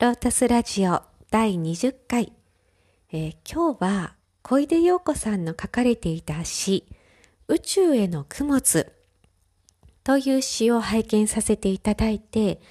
ロータスラジオ第20回、今日は小出陽子さんの書かれていた詩、宇宙への供物という詩を拝見させていただいて、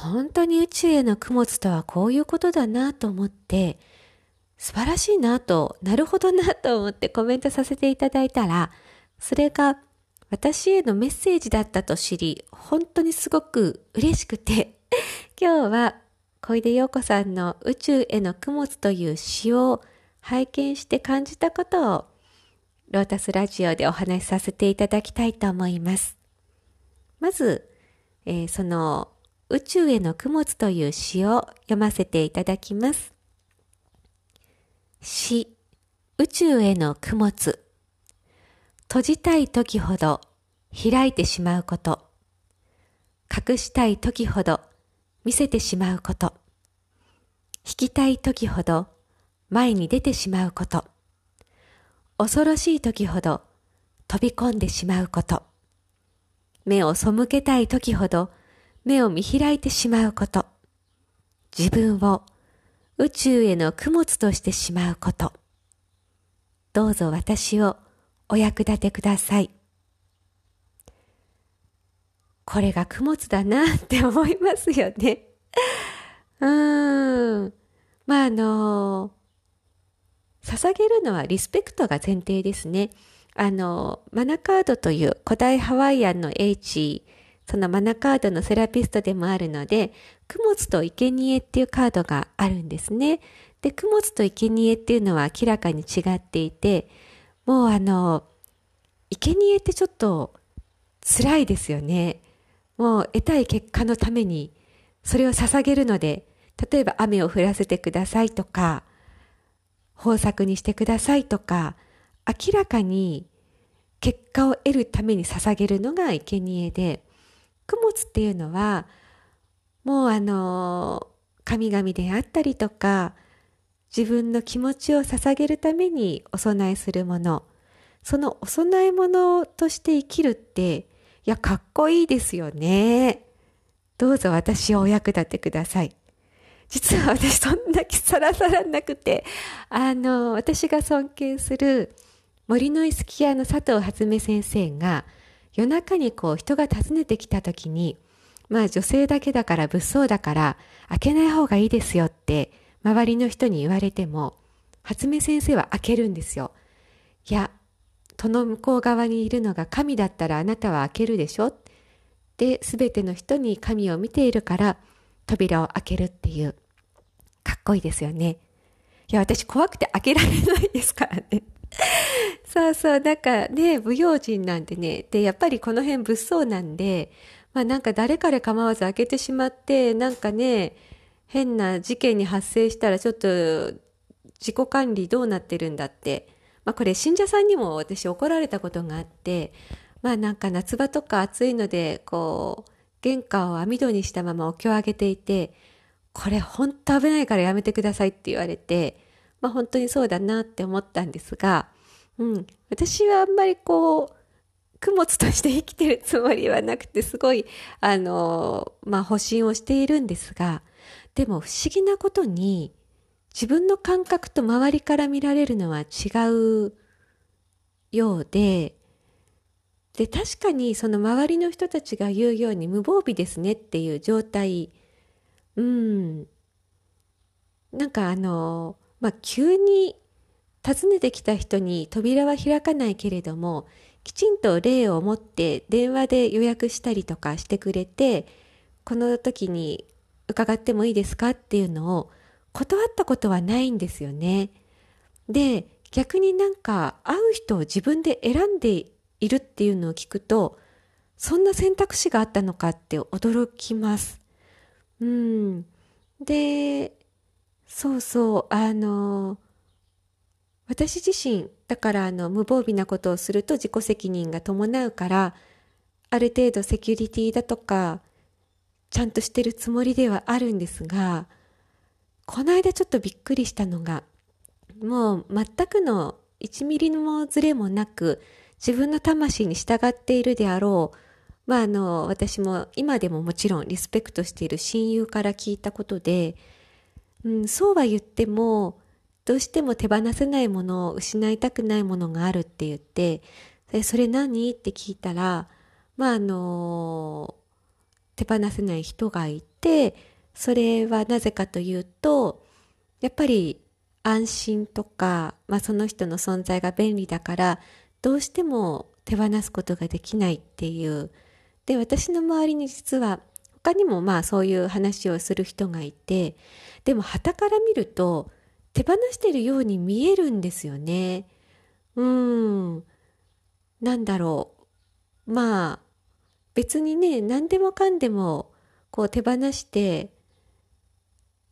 本当に宇宙への供物とはこういうことだなと思って、素晴らしいなと、なるほどなと思ってコメントさせていただいたら、それが私へのメッセージだったと知り、本当にすごく嬉しくて、今日は小出陽子さんの宇宙への供物という詩を拝見して感じたことをロータスラジオでお話しさせていただきたいと思います。まず、その宇宙への供物という詩を読ませていただきます。詩、宇宙への供物。閉じたい時ほど開いてしまうこと、隠したい時ほど見せてしまうこと、引きたい時ほど前に出てしまうこと、恐ろしい時ほど飛び込んでしまうこと、目を背けたい時ほど目を見開いてしまうこと、自分を宇宙への供物としてしまうこと、どうぞ私をお役立てください。これが供物だなって思いますよね。捧げるのはリスペクトが前提ですね。マナカードという古代ハワイアンの英知、そのマナカードのセラピストでもあるので、供物と生贄っていうカードがあるんですね。で、供物と生贄っていうのは明らかに違っていて、もう生贄ってちょっと辛いですよね。もう得たい結果のためにそれを捧げるので、例えば雨を降らせてくださいとか、豊作にしてくださいとか、明らかに結果を得るために捧げるのが生贄で、供物っていうのはもう神々であったりとか、自分の気持ちを捧げるためにお供えするもの、そのお供え物として生きるって、いや、かっこいいですよね。どうぞ私をお役立てください。実は私そんな気さらさらなくて、私が尊敬する森のイスキアの佐藤初音先生が、夜中にこう人が訪ねてきた時に、女性だけだから物騒だから開けない方がいいですよって周りの人に言われても、初音先生は開けるんですよ。いや、戸の向こう側にいるのが神だったらあなたは開けるでしょ。で、すべての人に神を見ているから扉を開けるっていう、かっこいいですよね。いや、私怖くて開けられないですからね。そう、なんかね、不用心なんでね。で、やっぱりこの辺物騒なんで、なんか誰彼構わず開けてしまって、なんかね、変な事件に発生したらちょっと自己管理どうなってるんだって、これ信者さんにも私怒られたことがあって、なんか夏場とか暑いので、こう玄関を網戸にしたままお経をあげていて、これ本当危ないからやめてくださいって言われて、本当にそうだなって思ったんですが、私はあんまり供物として生きてるつもりはなくて、すごい保身をしているんですが、でも不思議なことに自分の感覚と周りから見られるのは違うようで、確かにその周りの人たちが言うように無防備ですねっていう状態、なんか急に訪ねてきた人に扉は開かないけれども、きちんと例を持って電話で予約したりとかしてくれて、この時に伺ってもいいですかっていうのを断ったことはないんですよね。で、逆になんか会う人を自分で選んでいるっていうのを聞くと、そんな選択肢があったのかって驚きます。で、私自身、だから無防備なことをすると自己責任が伴うから、ある程度セキュリティだとか、ちゃんとしてるつもりではあるんですが、この間ちょっとびっくりしたのが、もう全くの1ミリのズレもなく、自分の魂に従っているであろうまあ、私も今でももちろんリスペクトしている親友から聞いたことで、そうは言ってもどうしても手放せないものを失いたくないものがあるって言って、それ何って聞いたら、手放せない人がいて、それはなぜかというと、やっぱり安心とか、その人の存在が便利だからどうしても手放すことができないっていう。で、私の周りに実は他にもそういう話をする人がいて、でも傍から見ると手放しているように見えるんですよね。なんだろう、別にね、何でもかんでもこう手放して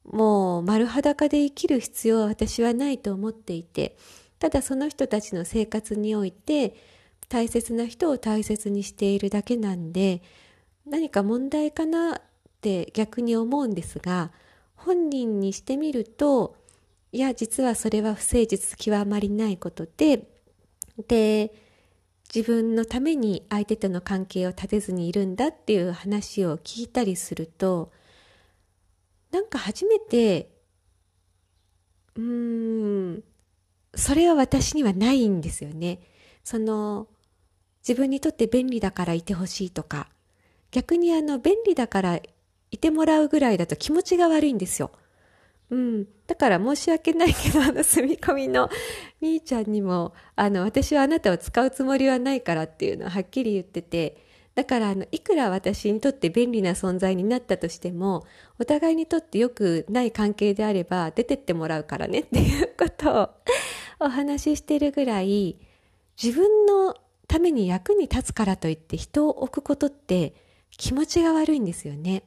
もう丸裸で生きる必要は私はないと思っていて、ただその人たちの生活において大切な人を大切にしているだけなんで、何か問題かなって逆に思うんですが、本人にしてみると、いや実はそれは不誠実極まりないことで、自分のために相手との関係を立てずにいるんだっていう話を聞いたりすると、なんか初めて、それは私にはないんですよね。その自分にとって便利だからいてほしいとか、逆に便利だからいてもらうぐらいだと気持ちが悪いんですよ。だから申し訳ないけど、住み込みのみーちゃんにも私はあなたを使うつもりはないからっていうのをはっきり言ってて、だからいくら私にとって便利な存在になったとしても、お互いにとって良くない関係であれば出てってもらうからねっていうことをお話ししてるぐらい、自分のために役に立つからといって人を置くことって気持ちが悪いんですよね。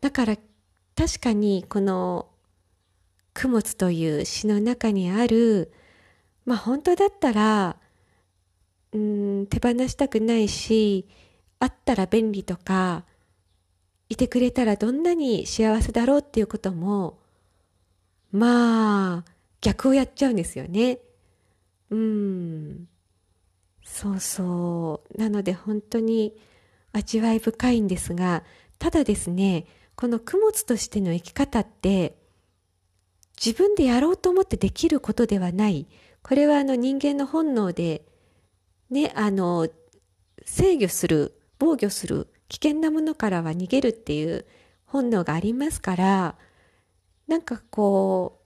だから確かにこの供物という詩の中にある、本当だったら手放したくないし、あったら便利とか、いてくれたらどんなに幸せだろうっていうことも、逆をやっちゃうんですよね。そうそう。なので本当に味わい深いんですが、ただですね、この供物としての生き方って自分でやろうと思ってできることではない。これは人間の本能でね、制御する、防御する、危険なものからは逃げるっていう本能がありますから、なんかこ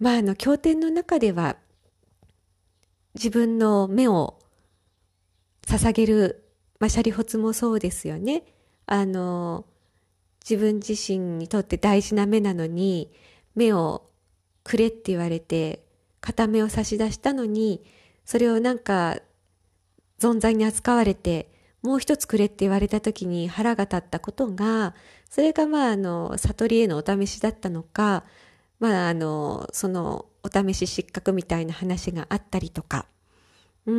う、経典の中では自分の目を捧げる、舎利仏もそうですよね。自分自身にとって大事な目なのに、目をくれって言われて片目を差し出したのに、それをなんか存在に扱われて、もう一つくれって言われた時に腹が立ったことが、それが悟りへのお試しだったのか、そのお試し失格みたいな話があったりとか。で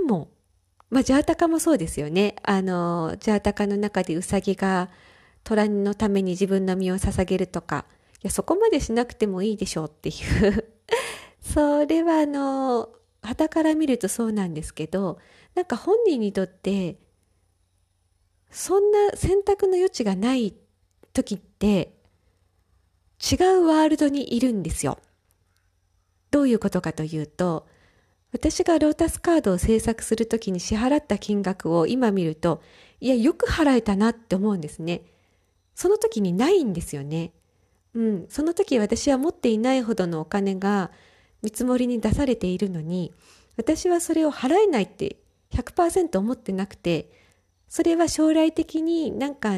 もジャータカもそうですよね。ジャータカの中でウサギが虎のために自分の身を捧げるとか、いやそこまでしなくてもいいでしょうっていうそれは傍から見るとそうなんですけど、なんか本人にとってそんな選択の余地がない時って違うワールドにいるんですよ。どういうことかというと、私がロータスカードを制作するときに支払った金額を今見ると、いやよく払えたなって思うんですね。その時にないんですよね。その時私は持っていないほどのお金が見積もりに出されているのに、私はそれを払えないって 100% 思ってなくて、それは将来的になんか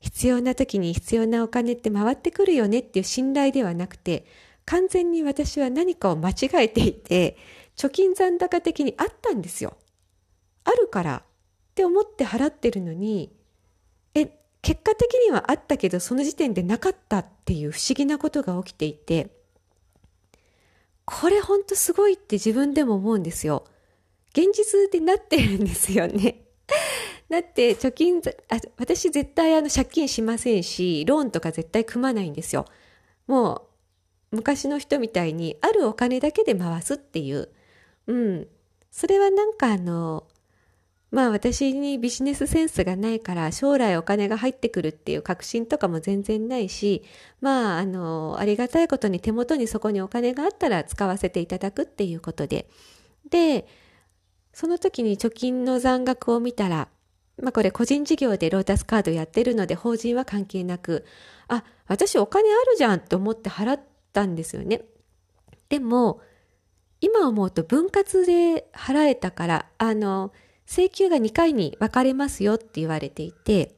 必要な時に必要なお金って回ってくるよねっていう信頼ではなくて、完全に私は何かを間違えていて、貯金残高的にあったんですよ。あるからって思って払ってるのに、結果的にはあったけどその時点でなかったっていう不思議なことが起きていて、これほんとすごいって自分でも思うんですよ。現実でなってるんですよねだって私絶対借金しませんし、ローンとか絶対組まないんですよ。もう昔の人みたいにあるお金だけで回すっていう、それはなんか私にビジネスセンスがないから将来お金が入ってくるっていう確信とかも全然ないし、ありがたいことに手元にそこにお金があったら使わせていただくっていうことで、その時に貯金の残額を見たら、これ個人事業でロータスカードやってるので法人は関係なく、私お金あるじゃんと思って払ったんですよね。でも今思うと分割で払えたから、請求が2回に分かれますよって言われていて、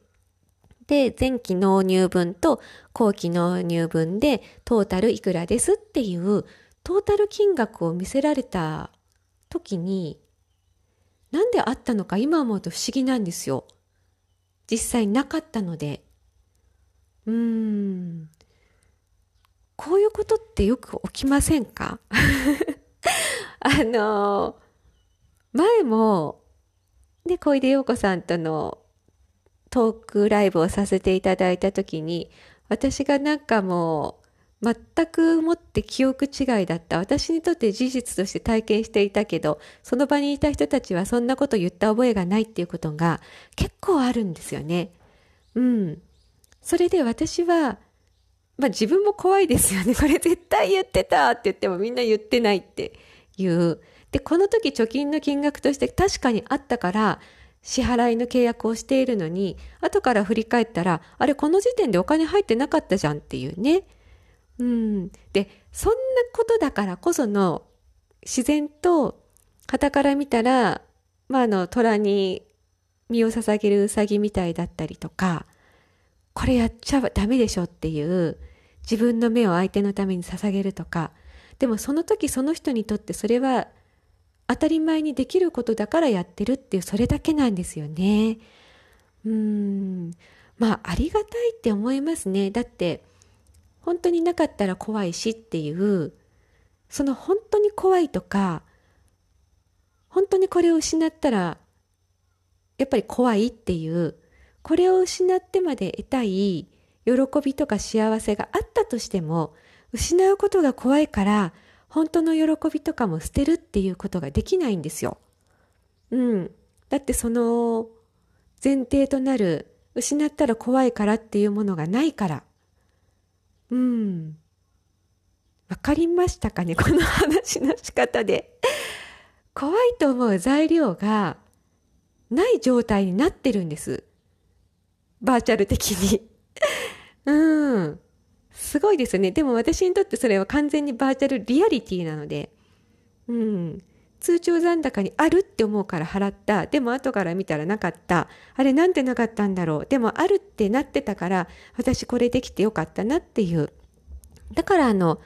前期納入分と後期納入分でトータルいくらですっていうトータル金額を見せられた時に、なんであったのか今思うと不思議なんですよ。実際なかったので、こういうことってよく起きませんか？前も小出陽子さんとのトークライブをさせていただいた時に、私が全くもって記憶違いだった、私にとって事実として体験していたけど、その場にいた人たちはそんなこと言った覚えがないっていうことが結構あるんですよね。それで私は、自分も怖いですよね。これ絶対言ってたって言ってもみんな言ってないっていう。で、この時貯金の金額として確かにあったから、支払いの契約をしているのに、後から振り返ったら、あれこの時点でお金入ってなかったじゃんっていうね。で、そんなことだからこその、自然と、傍から見たら、虎に身を捧げるうさぎみたいだったりとか、これやっちゃダメでしょっていう、自分の目を相手のために捧げるとか、でもその時その人にとってそれは当たり前にできることだからやってるっていう、それだけなんですよね。ありがたいって思いますね。だって、本当になかったら怖いしっていう、その本当に怖いとか、本当にこれを失ったら、やっぱり怖いっていう、これを失ってまで得たい喜びとか幸せがあったとしても、失うことが怖いから、本当の喜びとかも捨てるっていうことができないんですよ。だってその前提となる、失ったら怖いからっていうものがないから。わかりましたかね、この話の仕方で。怖いと思う材料がない状態になってるんです。バーチャル的に。すごいですね。でも私にとってそれは完全にバーチャルリアリティなので、通帳残高にあるって思うから払った。でも後から見たらなかった。あれなんてなかったんだろう。でもあるってなってたから、私これできてよかったなっていう。だから本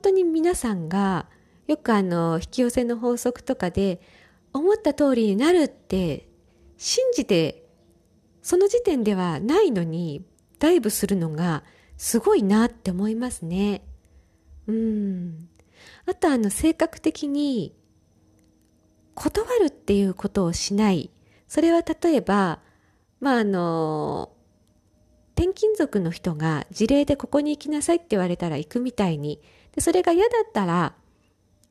当に皆さんがよく引き寄せの法則とかで思った通りになるって信じて、その時点ではないのにダイブするのがすごいなって思いますね。あと性格的に断るっていうことをしない。それは例えば、転勤族の人が事例でここに行きなさいって言われたら行くみたいに。で、それが嫌だったら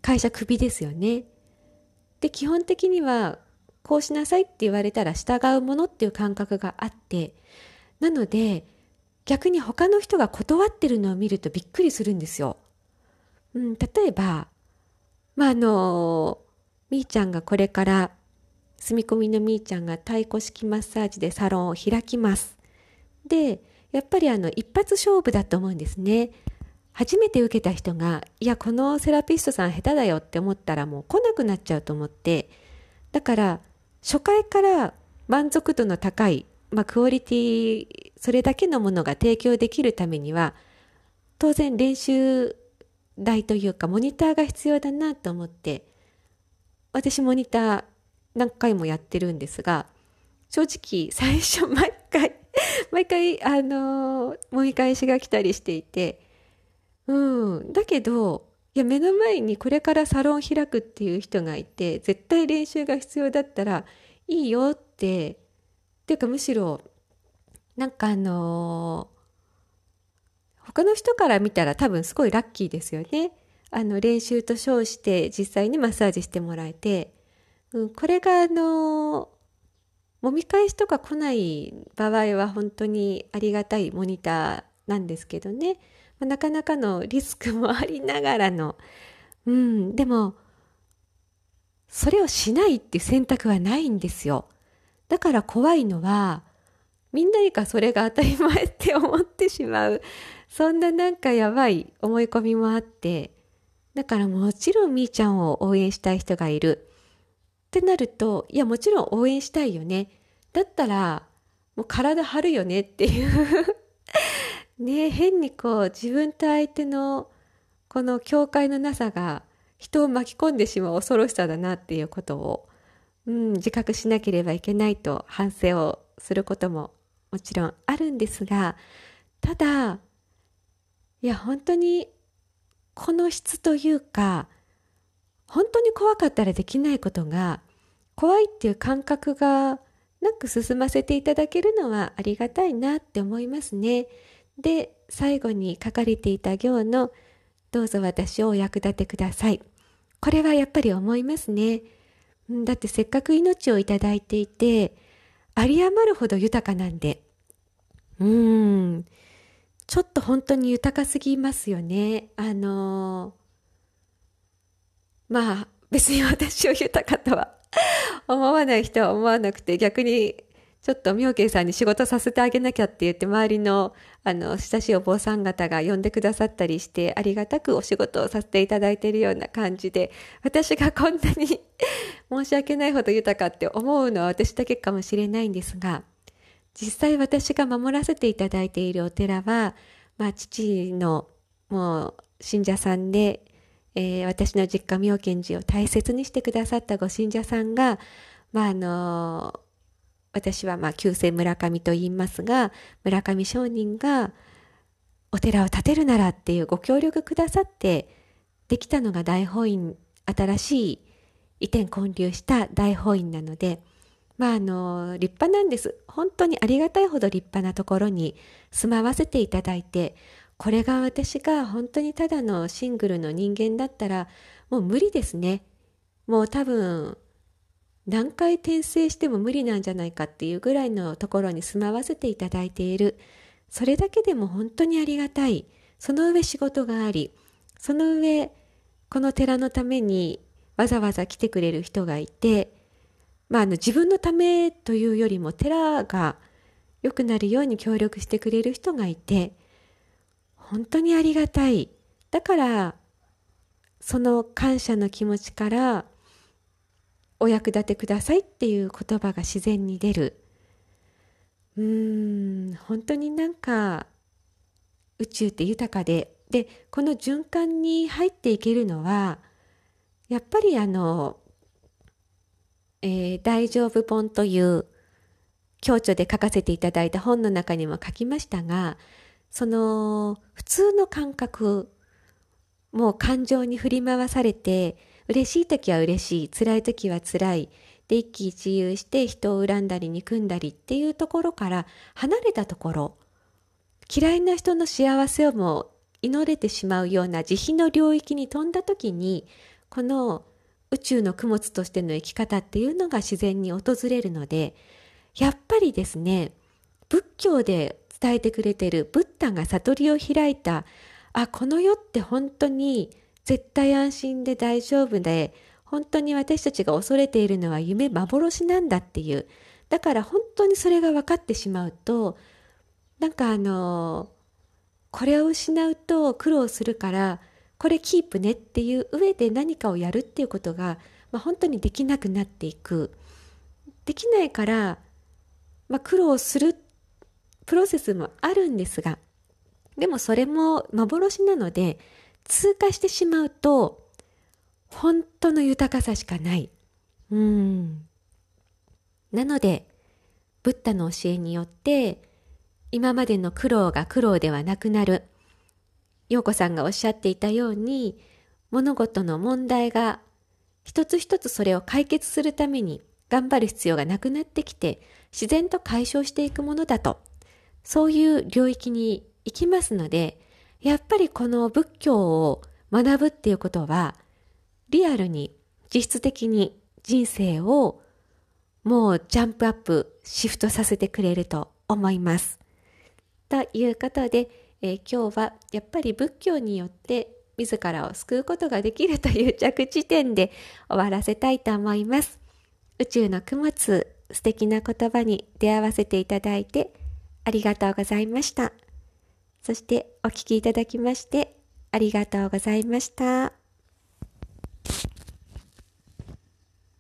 会社クビですよね。で、基本的にはこうしなさいって言われたら従うものっていう感覚があって。なので、逆に他の人が断ってるのを見るとびっくりするんですよ。例えば、みーちゃんがこれから、住み込みのみーちゃんが太鼓式マッサージでサロンを開きます。で、やっぱり一発勝負だと思うんですね。初めて受けた人が、いや、このセラピストさん下手だよって思ったらもう来なくなっちゃうと思って、だから、初回から満足度の高い、クオリティ、それだけのものが提供できるためには、当然練習台というかモニターが必要だなと思って、私モニター何回もやってるんですが、正直最初毎回揉み返しが来たりしていて、だけど、いや目の前にこれからサロン開くっていう人がいて、絶対練習が必要だったらいいよって、っていうかむしろ他の人から見たら多分すごいラッキーですよね。練習と称して実際にマッサージしてもらえて、これが揉み返しとか来ない場合は本当にありがたいモニターなんですけどね、なかなかのリスクもありながらの、でもそれをしないっていう選択はないんですよ。だから怖いのはみんながそれが当たり前って思ってしまう、そんななんかやばい思い込みもあって、だからもちろんみーちゃんを応援したい人がいるってなると、いやもちろん応援したいよね、だったらもう体張るよねっていうね、変に自分と相手のこの境界のなさが人を巻き込んでしまう恐ろしさだなっていうことを、自覚しなければいけないと反省をすることももちろんあるんですが、ただいや本当にこの質というか、本当に怖かったらできないことが怖いっていう感覚がなく進ませていただけるのはありがたいなって思いますね。で、最後に書かれていた行のどうぞ私をお役立てください、これはやっぱり思いますね。だってせっかく命をいただいていて有り余るほど豊かなんで、ちょっと本当に豊かすぎますよね。別に私を豊かとは思わない人は思わなくて、逆にちょっと妙慶さんに仕事させてあげなきゃって言って、周りの親しいお坊さん方が呼んでくださったりして、ありがたくお仕事をさせていただいているような感じで、私がこんなに申し訳ないほど豊かって思うのは私だけかもしれないんですが、実際私が守らせていただいているお寺は、父のもう信者さんで、私の実家妙見寺を大切にしてくださったご信者さんが、私は旧姓村上と言いますが、村上上人がお寺を建てるならっていうご協力くださってできたのが大法院、新しい移転建立した大法院なので、立派なんです。本当にありがたいほど立派なところに住まわせていただいて、これが私が本当にただのシングルの人間だったらもう無理ですね。もう多分何回転生しても無理なんじゃないかっていうぐらいのところに住まわせていただいている、それだけでも本当にありがたい。その上仕事があり、その上この寺のためにわざわざ来てくれる人がいて、自分のためというよりも寺が良くなるように協力してくれる人がいて、本当にありがたい。だからその感謝の気持ちからお役立てくださいっていう言葉が自然に出る。本当になんか宇宙って豊かで、でこの循環に入っていけるのはやっぱり大丈夫本という教著で書かせていただいた本の中にも書きましたが、その普通の感覚、もう感情に振り回されて、嬉しい時は嬉しい、辛い時は辛いで一喜一憂して人を恨んだり憎んだりっていうところから離れたところ、嫌いな人の幸せをも祈れてしまうような慈悲の領域に飛んだ時に、この宇宙の供物としての生き方っていうのが自然に訪れるので、やっぱりですね、仏教で伝えてくれているブッダが悟りを開いた、この世って本当に絶対安心で大丈夫で、本当に私たちが恐れているのは夢、幻なんだっていう、だから本当にそれが分かってしまうと、なんかこれを失うと苦労するからこれキープねっていう上で何かをやるっていうことが、本当にできなくなっていく、できないから、苦労するプロセスもあるんですが、でもそれも幻なので通過してしまうと本当の豊かさしかない。なのでブッダの教えによって今までの苦労が苦労ではなくなる。陽子さんがおっしゃっていたように、物事の問題が一つ一つそれを解決するために頑張る必要がなくなってきて、自然と解消していくものだと、そういう領域に行きますので、やっぱりこの仏教を学ぶっていうことは、リアルに実質的に人生をもうジャンプアップ、シフトさせてくれると思います。ということで、今日はやっぱり仏教によって自らを救うことができるという着地点で終わらせたいと思います。宇宙の供物、素敵な言葉に出会わせていただいてありがとうございました。そしてお聞きいただきましてありがとうございました。